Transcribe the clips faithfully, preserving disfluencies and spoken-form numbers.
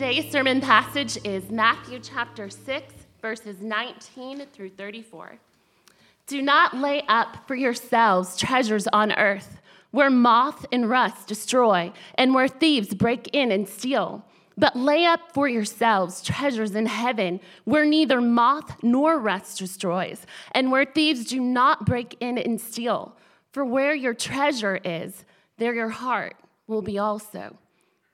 Today's sermon passage is Matthew chapter six, verses nineteen through thirty-four. Do not lay up for yourselves treasures on earth, where moth and rust destroy, and where thieves break in and steal. But lay up for yourselves treasures in heaven, where neither moth nor rust destroys, and where thieves do not break in and steal. For where your treasure is, there your heart will be also.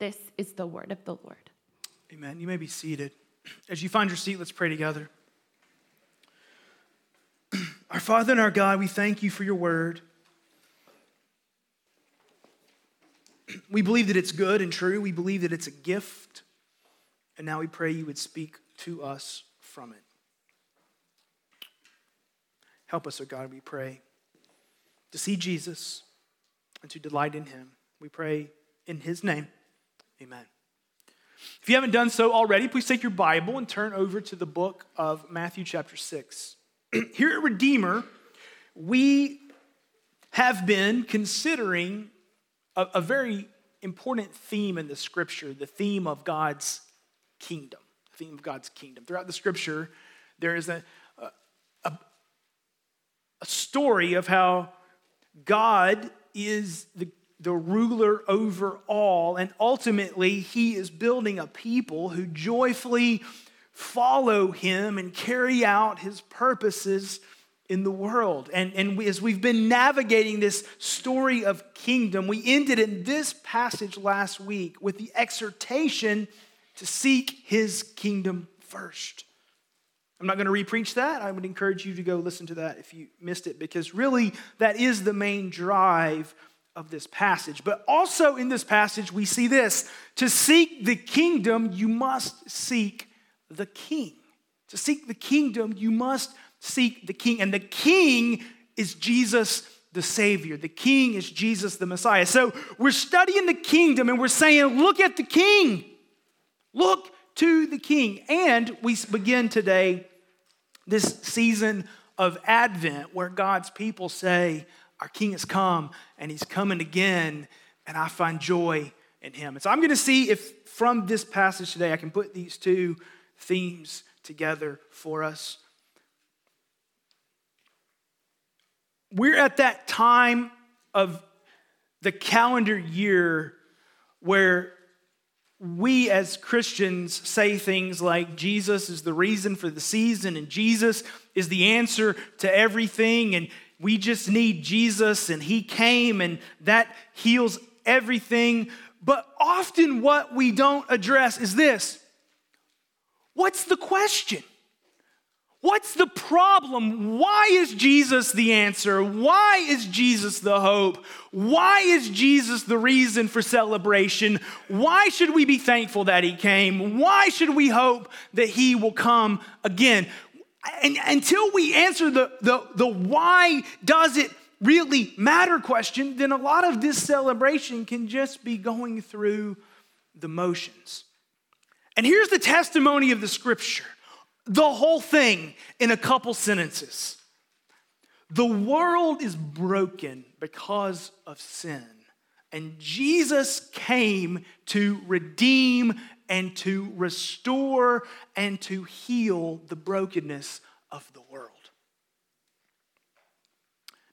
This is the word of the Lord. Amen. You may be seated. As you find your seat, let's pray together. Our Father and our God, we thank you for your word. We believe that it's good and true. We believe that it's a gift. And now we pray you would speak to us from it. Help us, O God, we pray, to see Jesus and to delight in him. We pray in his name. Amen. If you haven't done so already, please take your Bible and turn over to the book of Matthew chapter six. Here at Redeemer, we have been considering a, a very important theme in the scripture, the theme of God's kingdom, the theme of God's kingdom. Throughout the scripture, there is a, a, a story of how God is the the ruler over all, and ultimately he is building a people who joyfully follow him and carry out his purposes in the world. And, and we, as we've been navigating this story of kingdom, we ended in this passage last week with the exhortation to seek his kingdom first. I'm not going to re-preach that. I would encourage you to go listen to that if you missed it, because really that is the main drive of this passage. But also in this passage, we see this: to seek the kingdom, you must seek the king. To seek the kingdom, you must seek the king. And the king is Jesus the Savior. The king is Jesus the Messiah. So we're studying the kingdom and we're saying, look at the king. Look to the king. And we begin today this season of Advent where God's people say, our king has come, and he's coming again, and I find joy in him. And so I'm going to see if from this passage today I can put these two themes together for us. We're at that time of the calendar year where we as Christians say things like Jesus is the reason for the season, and Jesus is the answer to everything, and we just need Jesus, and he came, and that heals everything. But often what we don't address is this: What's the question? What's the problem? Why is Jesus the answer? Why is Jesus the hope? Why is Jesus the reason for celebration? Why should we be thankful that he came? Why should we hope that he will come again? And until we answer the, the, the why does it really matter question, then a lot of this celebration can just be going through the motions. And here's the testimony of the scripture. The whole thing in a couple sentences. The world is broken because of sin, and Jesus came to redeem and to restore and to heal the brokenness of the world.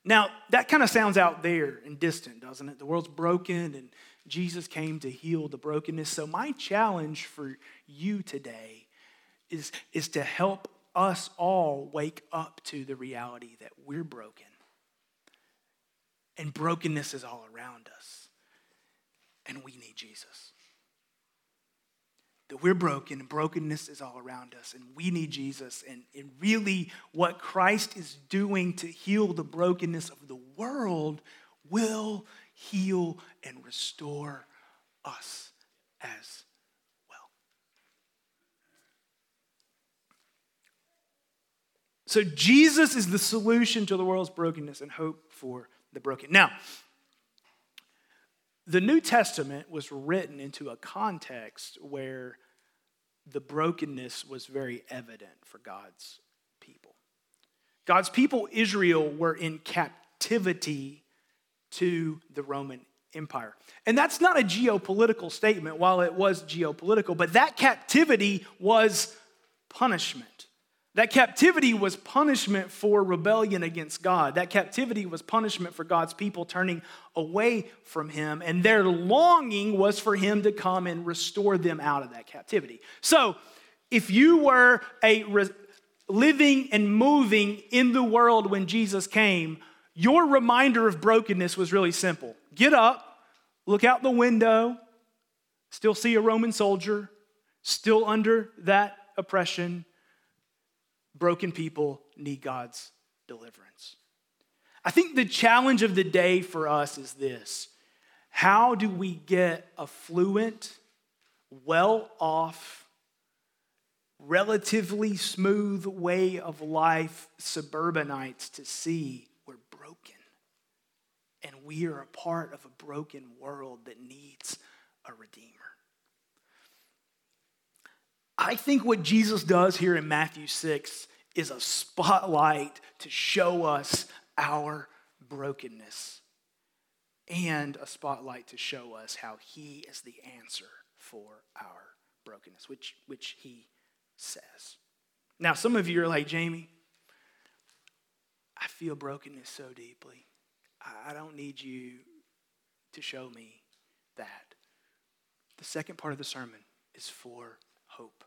Now, that kind of sounds out there and distant, doesn't it? The world's broken, and Jesus came to heal the brokenness. So my challenge for you today Is, is to help us all wake up to the reality that we're broken. And brokenness is all around us. And we need Jesus. That we're broken and brokenness is all around us. And we need Jesus. And, and really what Christ is doing to heal the brokenness of the world will heal and restore us as So Jesus is the solution to the world's brokenness and hope for the broken. Now, the New Testament was written into a context where the brokenness was very evident for God's people. God's people, Israel, were in captivity to the Roman Empire. And that's not a geopolitical statement, while it was geopolitical, but that captivity was punishment. That captivity was punishment for rebellion against God. That captivity was punishment for God's people turning away from him. And their longing was for him to come and restore them out of that captivity. So if you were a re- living and moving in the world when Jesus came, your reminder of brokenness was really simple. Get up, look out the window, still see a Roman soldier, still under that oppression. Broken people need God's deliverance. I think the challenge of the day for us is this. How do we get affluent, well-off, relatively smooth way of life suburbanites to see we're broken and we are a part of a broken world that needs a Redeemer? I think what Jesus does here in Matthew six is a spotlight to show us our brokenness and a spotlight to show us how he is the answer for our brokenness, which, which he says. Now, some of you are like, Jamie, I feel brokenness so deeply. I don't need you to show me that. The second part of the sermon is for hope.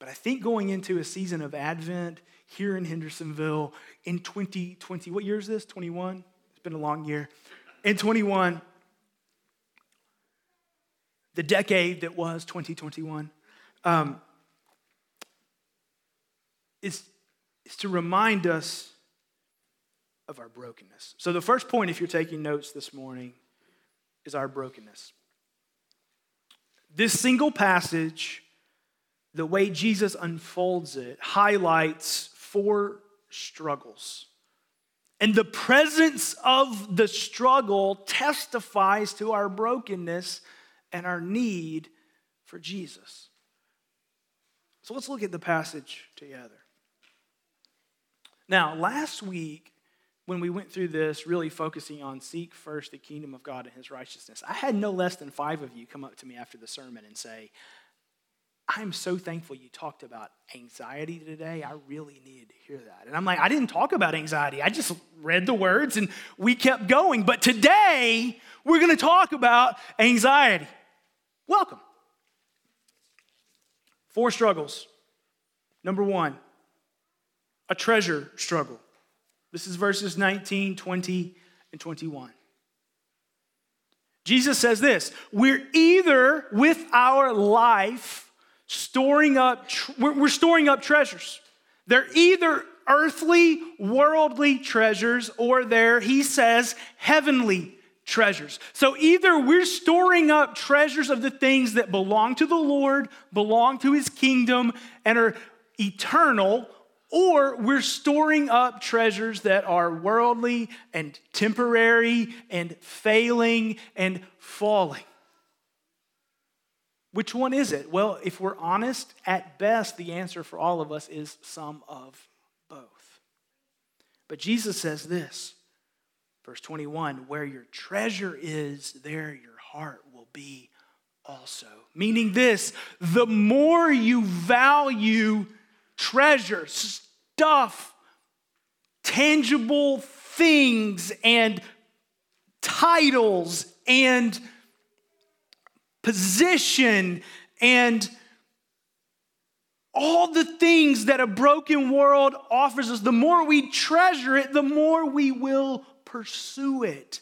But I think going into a season of Advent here in Hendersonville in twenty twenty, what year is this? twenty-one? It's been a long year. In twenty-one, the decade that was twenty twenty-one, um, is, is to remind us of our brokenness. So the first point, if you're taking notes this morning, is our brokenness. This single passage, the way Jesus unfolds it, highlights four struggles. And the presence of the struggle testifies to our brokenness and our need for Jesus. So let's look at the passage together. Now, last week, when we went through this, really focusing on seek first the kingdom of God and his righteousness, I had no less than five of you come up to me after the sermon and say, I'm so thankful you talked about anxiety today. I really needed to hear that. And I'm like, I didn't talk about anxiety. I just read the words and we kept going. But today, we're going to talk about anxiety. Welcome. Four struggles. Number one, a treasure struggle. This is verses nineteen, twenty, and twenty-one. Jesus says this, we're either with our life storing up, tr- we're storing up treasures. They're either earthly, worldly treasures, or they're, he says, heavenly treasures. So either we're storing up treasures of the things that belong to the Lord, belong to his kingdom, and are eternal, or we're storing up treasures that are worldly and temporary and failing and falling. Which one is it? Well, if we're honest, at best, the answer for all of us is some of both. But Jesus says this, verse twenty-one, where your treasure is, there your heart will be also. Meaning this, the more you value treasure, stuff, tangible things and titles and position and all the things that a broken world offers us, the more we treasure it, the more we will pursue it.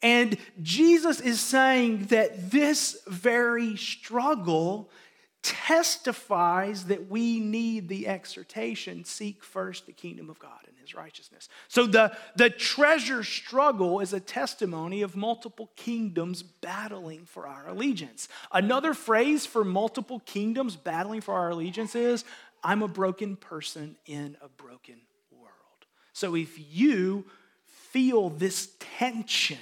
And Jesus is saying that this very struggle testifies that we need the exhortation, seek first the kingdom of God and his righteousness. So the, the treasure struggle is a testimony of multiple kingdoms battling for our allegiance. Another phrase for multiple kingdoms battling for our allegiance is, I'm a broken person in a broken world. So if you feel this tension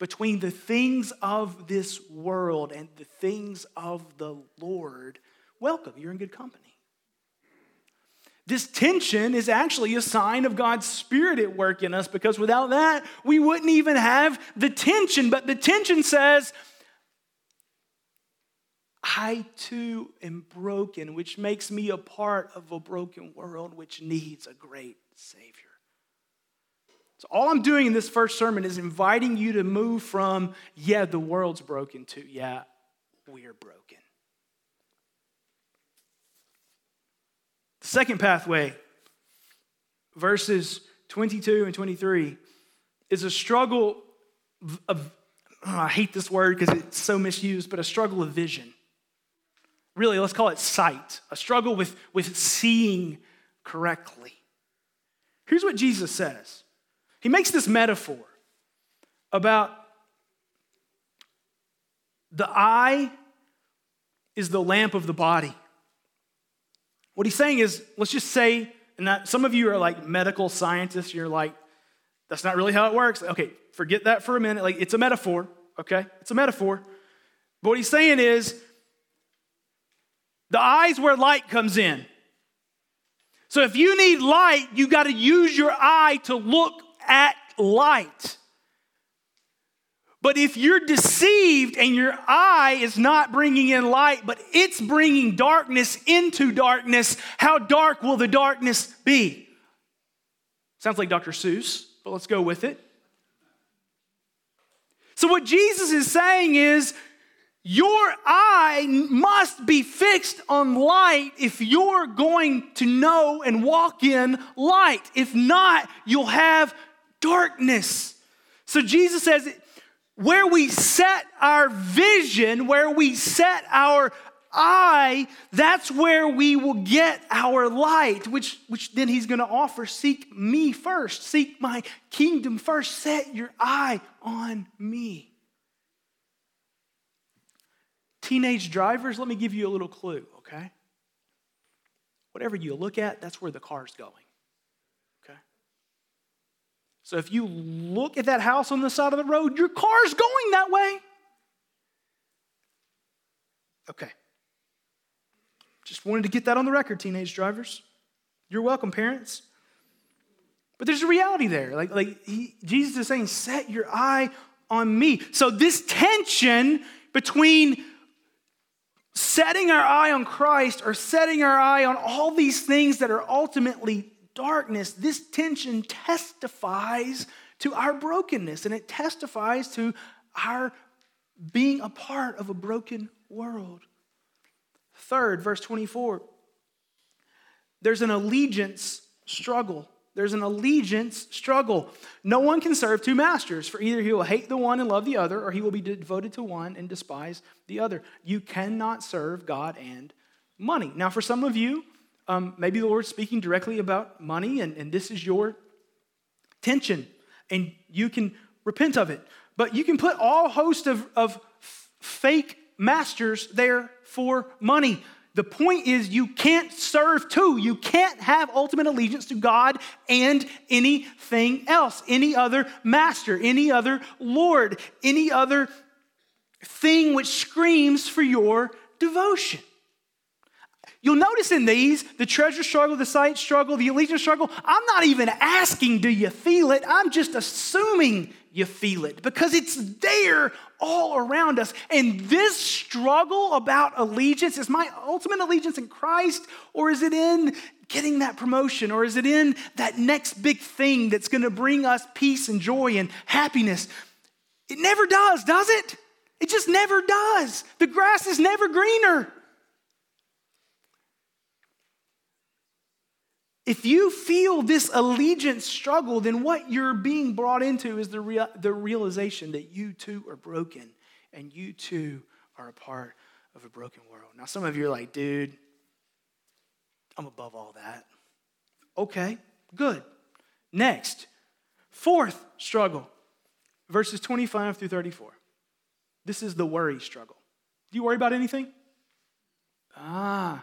between the things of this world and the things of the Lord, welcome, you're in good company. This tension is actually a sign of God's Spirit at work in us, because without that, we wouldn't even have the tension. But the tension says, I too am broken, which makes me a part of a broken world which needs a great Savior. So all I'm doing in this first sermon is inviting you to move from, yeah, the world's broken, to, yeah, we're broken. The second pathway, verses twenty-two and twenty-three, is a struggle of, oh, I hate this word because it's so misused, but a struggle of vision. Really, let's call it sight, a struggle with, with seeing correctly. Here's what Jesus says. He makes this metaphor about the eye is the lamp of the body. What he's saying is, let's just say, and that some of you are like medical scientists, you're like, that's not really how it works. Okay, forget that for a minute. Like, it's a metaphor, okay? It's a metaphor. But what he's saying is, the eye's where light comes in. So if you need light, you got to use your eye to look at light. But if you're deceived and your eye is not bringing in light, but it's bringing darkness into darkness, how dark will the darkness be? Sounds like Doctor Seuss, but let's go with it. So what Jesus is saying is, your eye must be fixed on light if you're going to know and walk in light. If not, you'll have darkness. So Jesus says, where we set our vision, where we set our eye, that's where we will get our light, which, which then he's going to offer, seek me first, seek my kingdom first, set your eye on me. Teenage drivers, let me give you a little clue, okay? Whatever you look at, that's where the car's going. So if you look at that house on the side of the road, your car's going that way. Okay. Just wanted to get that on the record, teenage drivers. You're welcome, parents. But there's a reality there. Like, like he, Jesus is saying, set your eye on me. So this tension between setting our eye on Christ or setting our eye on all these things that are ultimately darkness, this tension testifies to our brokenness, and it testifies to our being a part of a broken world. Third, verse twenty-four, there's an allegiance struggle. There's an allegiance struggle. No one can serve two masters, for either he will hate the one and love the other, or he will be devoted to one and despise the other. You cannot serve God and money. Now, for some of you, um, maybe the Lord's speaking directly about money, and, and this is your tension, and you can repent of it. But you can put all host of, of f- fake masters there for money. The point is you can't serve two. You can't have ultimate allegiance to God and anything else, any other master, any other Lord, any other thing which screams for your devotion. You'll notice in these, the treasure struggle, the sight struggle, the allegiance struggle, I'm not even asking, do you feel it? I'm just assuming you feel it because it's there all around us. And this struggle about allegiance, is my ultimate allegiance in Christ, or is it in getting that promotion, or is it in that next big thing that's going to bring us peace and joy and happiness? It never does, does it? It just never does. The grass is never greener. If you feel this allegiance struggle, then what you're being brought into is the real, the realization that you too are broken and you too are a part of a broken world. Now, some of you are like, dude, I'm above all that. Okay, good. Next, fourth struggle, verses twenty-five through thirty-four. This is the worry struggle. Do you worry about anything? Ah,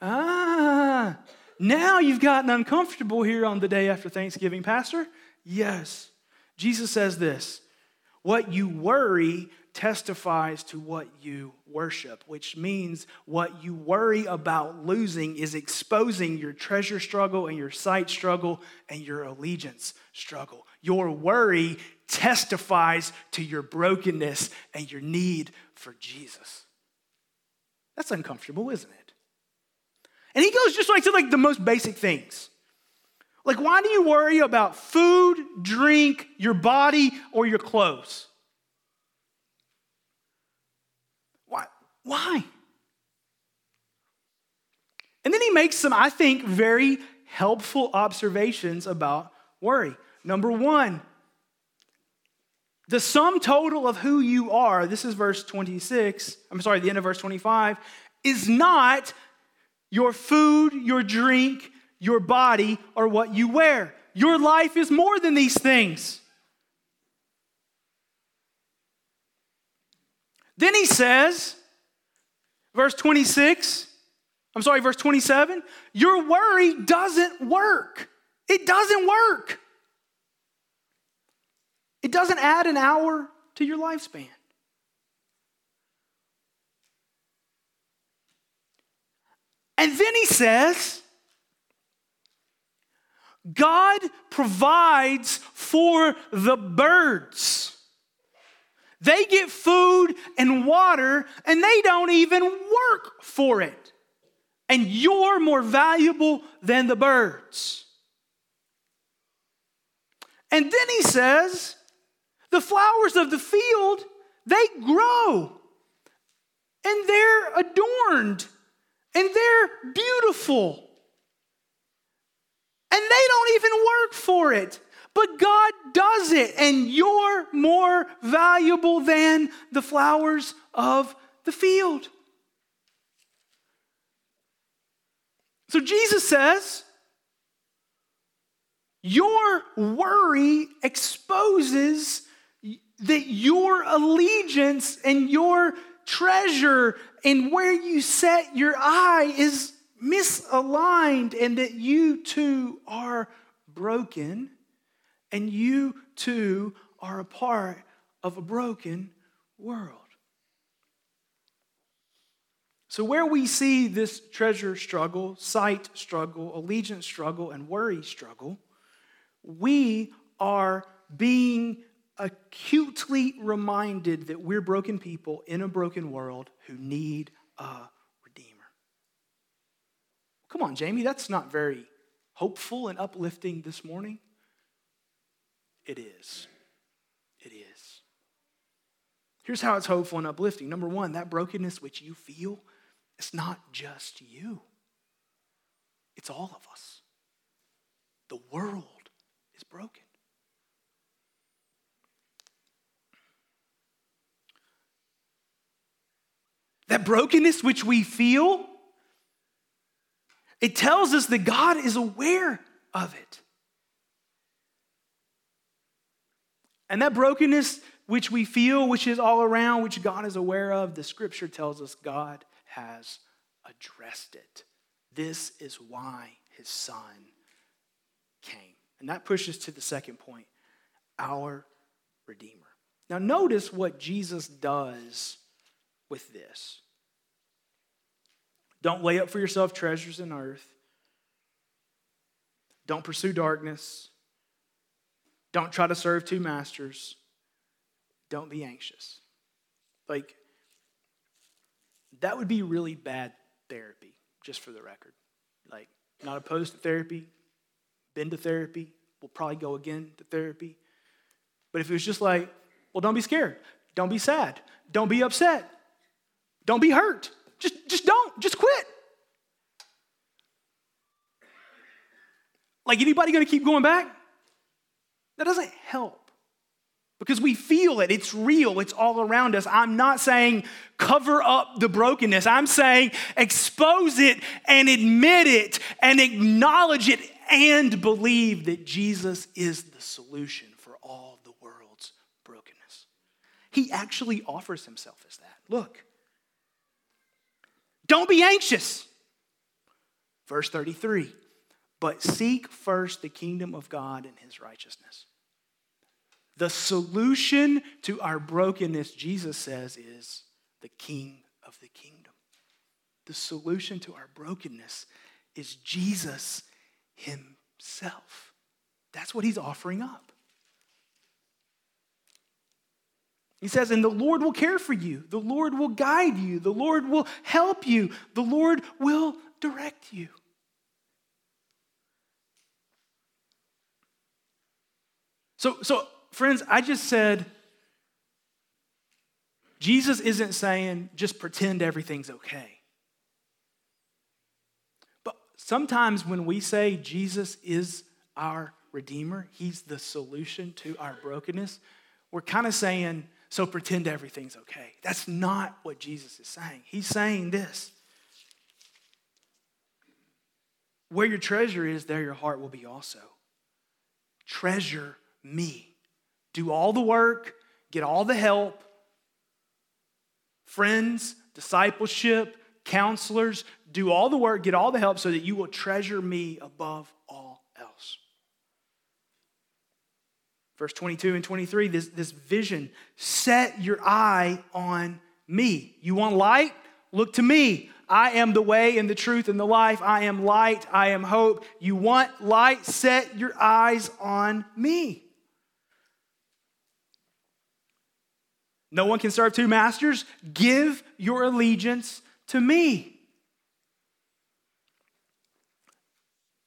ah. Now you've gotten uncomfortable here on the day after Thanksgiving, Pastor. Yes. Jesus says this, what you worry testifies to what you worship, which means what you worry about losing is exposing your treasure struggle and your sight struggle and your allegiance struggle. Your worry testifies to your brokenness and your need for Jesus. That's uncomfortable, isn't it? And he goes just like to like the most basic things. Like, why do you worry about food, drink, your body, or your clothes? Why? Why? And then he makes some, I think, very helpful observations about worry. Number one, the sum total of who you are, this is verse twenty-six, I'm sorry, the end of verse twenty-five, is not your food, your drink, your body, or what you wear. Your life is more than these things. Then he says, verse twenty-six, I'm sorry, verse twenty-seven, your worry doesn't work. It doesn't work. It doesn't add an hour to your lifespan. And then he says, God provides for the birds. They get food and water, and they don't even work for it. And you're more valuable than the birds. And then he says, the flowers of the field, they grow, and they're adorned. And they're beautiful. And they don't even work for it. But God does it. And you're more valuable than the flowers of the field. So Jesus says, your worry exposes that your allegiance and your treasure and where you set your eye is misaligned, and that you too are broken and you too are a part of a broken world. So where we see this treasure struggle, sight struggle, allegiance struggle, and worry struggle, we are being acutely reminded that we're broken people in a broken world who need a Redeemer. Come on, Jamie, that's not very hopeful and uplifting this morning. It is. It is. Here's how it's hopeful and uplifting. Number one, that brokenness which you feel, it's not just you. It's all of us. The world is broken. That brokenness which we feel It tells us that God is aware of it. And that brokenness which we feel, which is all around, which God is aware of, the scripture tells us God has addressed it. This is why his son came. And that pushes to the second point, our Redeemer. Now notice what Jesus does with this. Don't lay up for yourself treasures in earth. Don't pursue darkness. Don't try to serve two masters. Don't be anxious. Like, that would be really bad therapy, just for the record. Like, not opposed to therapy, been to therapy, we'll probably go again to therapy. But if it was just like, well, don't be scared. Don't be sad. Don't be upset. Don't be hurt. Just, just don't. Just quit. Like, anybody going to keep going back? That doesn't help. Because we feel it. It's real. It's all around us. I'm not saying cover up the brokenness. I'm saying expose it and admit it and acknowledge it and believe that Jesus is the solution for all the world's brokenness. He actually offers himself as that. Look. Don't be anxious. Verse thirty-three. But seek first the kingdom of God and his righteousness. The solution to our brokenness, Jesus says, is the King of the kingdom. The solution to our brokenness is Jesus himself. That's what he's offering up. He says, and the Lord will care for you. The Lord will guide you. The Lord will help you. The Lord will direct you. So, so, Friends, I just said, Jesus isn't saying just pretend everything's okay. But sometimes when we say Jesus is our Redeemer, he's the solution to our brokenness, we're kind of saying, so pretend everything's okay. That's not what Jesus is saying. He's saying this. Where your treasure is, there your heart will be also. Treasure me. Do all the work, get all the help. Friends, discipleship, counselors, do all the work, get all the help so that you will treasure me above all else. Verse twenty-two and twenty-three, this, this vision, set your eye on me. You want light? Look to me. I am the way and the truth and the life. I am light. I am hope. You want light? Set your eyes on me. No one can serve two masters. Give your allegiance to me.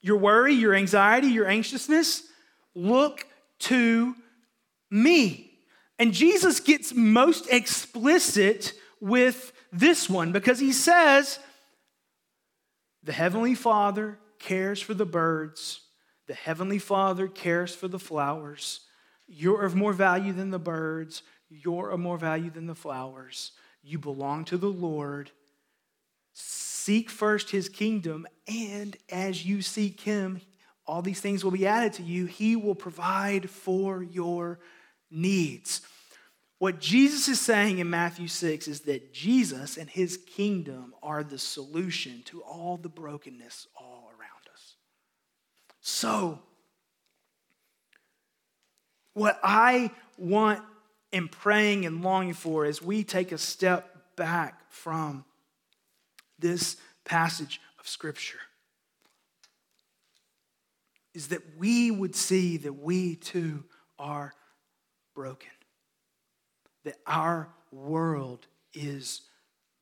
Your worry, your anxiety, your anxiousness, look to me. And Jesus gets most explicit with this one because he says, the Heavenly Father cares for the birds. The Heavenly Father cares for the flowers. You're of more value than the birds. You're of more value than the flowers. You belong to the Lord. Seek first his kingdom, and as you seek him, all these things will be added to you. He will provide for your needs. What Jesus is saying in Matthew six is that Jesus and his kingdom are the solution to all the brokenness all around us. So, what I want and praying and longing for as we take a step back from this passage of Scripture is that we would see that we too are broken, that our world is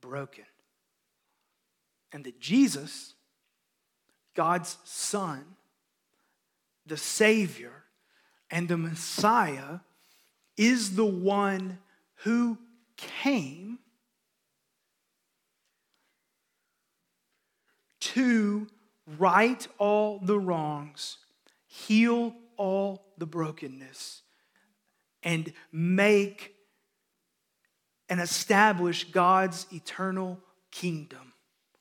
broken, and that Jesus, God's Son, the Savior, and the Messiah is the one who came to right all the wrongs, heal all the brokenness, and make and establish God's eternal kingdom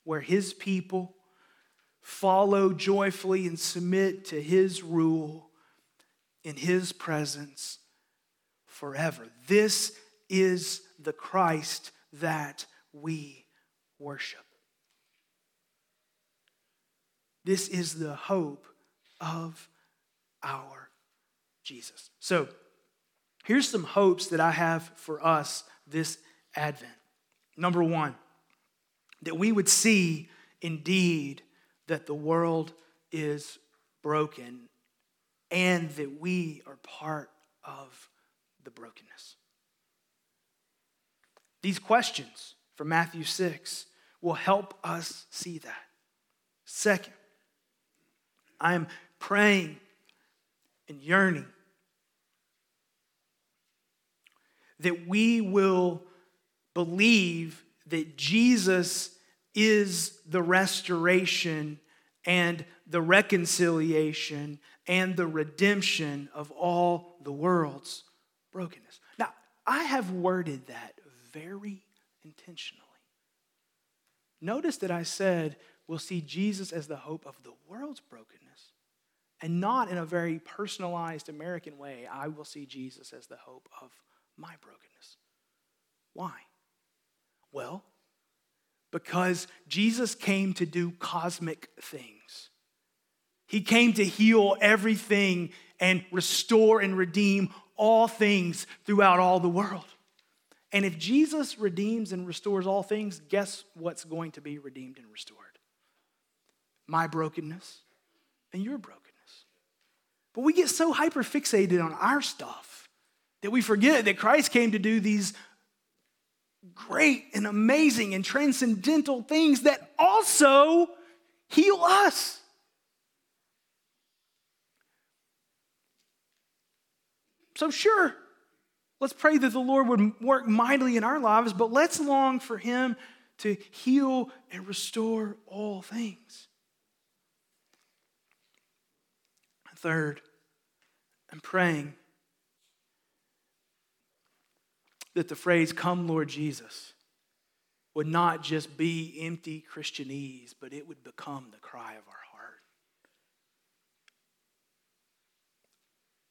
where his people follow joyfully and submit to his rule in his presence forever. This is the Christ that we worship. This is the hope of our Jesus. So here's some hopes that I have for us this Advent. Number one, that we would see indeed that the world is broken and that we are part of the brokenness. These questions from Matthew six will help us see that. Second, I am praying and yearning that we will believe that Jesus is the restoration and the reconciliation and the redemption of all the world's brokenness. Now, I have worded that very intentionally. Notice that I said we'll see Jesus as the hope of the world's brokenness, and not in a very personalized American way. I will see Jesus as the hope of my brokenness. Why? Well, because Jesus came to do cosmic things. He came to heal everything and restore and redeem all things throughout all the world. And if Jesus redeems and restores all things, guess what's going to be redeemed and restored? My brokenness and your brokenness. But we get so hyper-fixated on our stuff that we forget that Christ came to do these great and amazing and transcendental things that also heal us. So sure, let's pray that the Lord would work mightily in our lives, but let's long for him to heal and restore all things. Third, I'm praying that the phrase, "Come, Lord Jesus," would not just be empty Christianese, but it would become the cry of our heart.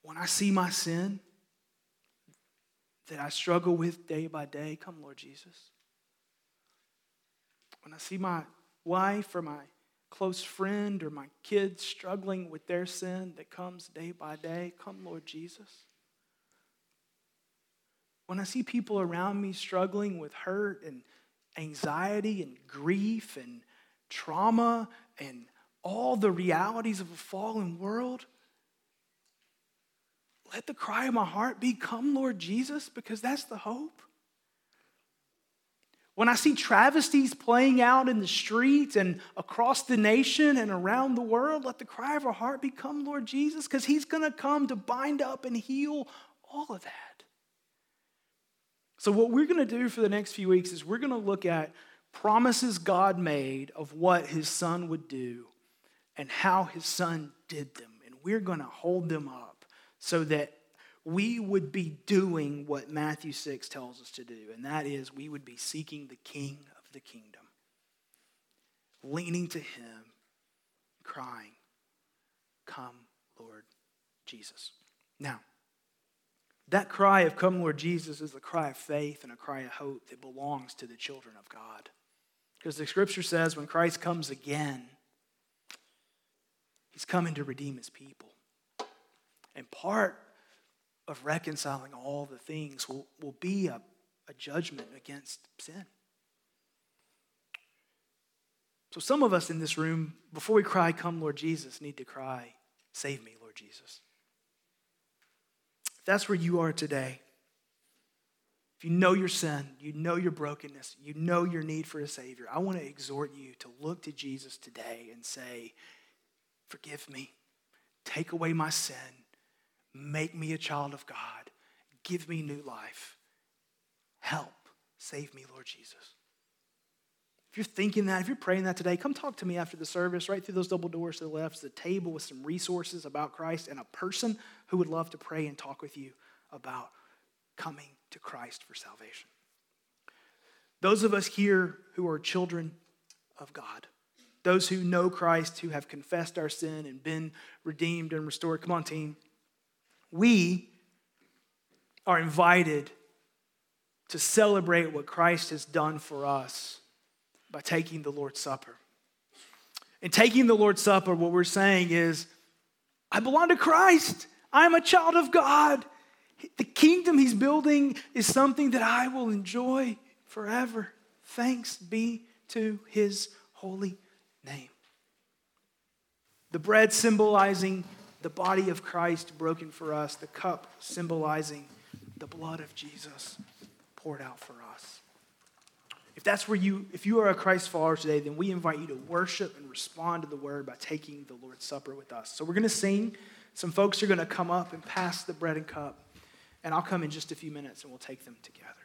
When I see my sin that I struggle with day by day, come, Lord Jesus. When I see my wife or my close friend or my kids struggling with their sin that comes day by day, come, Lord Jesus. When I see people around me struggling with hurt and anxiety and grief and trauma and all the realities of a fallen world, let the cry of my heart be, come, Lord Jesus, because that's the hope. When I see travesties playing out in the streets and across the nation and around the world, let the cry of our heart become, Lord Jesus, because he's going to come to bind up and heal all of that. So what we're going to do for the next few weeks is we're going to look at promises God made of what his son would do and how his son did them. And we're going to hold them up so that we would be doing what Matthew six tells us to do, and that is we would be seeking the King of the kingdom, leaning to him, crying, "Come, Lord Jesus." Now, that cry of "Come, Lord Jesus" is a cry of faith and a cry of hope that belongs to the children of God. Because the scripture says when Christ comes again, he's coming to redeem his people. And part of reconciling all the things will, will be a, a judgment against sin. So some of us in this room, before we cry, "Come, Lord Jesus," need to cry, "Save me, Lord Jesus." If that's where you are today, if you know your sin, you know your brokenness, you know your need for a Savior, I want to exhort you to look to Jesus today and say, "Forgive me, take away my sin, make me a child of God. Give me new life. Help. Save me, Lord Jesus." If you're thinking that, if you're praying that today, come talk to me after the service. Right through those double doors to the left is the table with some resources about Christ and a person who would love to pray and talk with you about coming to Christ for salvation. Those of us here who are children of God, those who know Christ, who have confessed our sin and been redeemed and restored. Come on, team. We are invited to celebrate what Christ has done for us by taking the Lord's Supper. In taking the Lord's Supper, what we're saying is, I belong to Christ. I'm a child of God. The kingdom he's building is something that I will enjoy forever. Thanks be to his holy name. The bread symbolizing the body of Christ broken for us. The cup symbolizing the blood of Jesus poured out for us. If that's where you, if you are a Christ follower today, then we invite you to worship and respond to the word by taking the Lord's Supper with us. So we're going to sing. Some folks are going to come up and pass the bread and cup. And I'll come in just a few minutes and we'll take them together.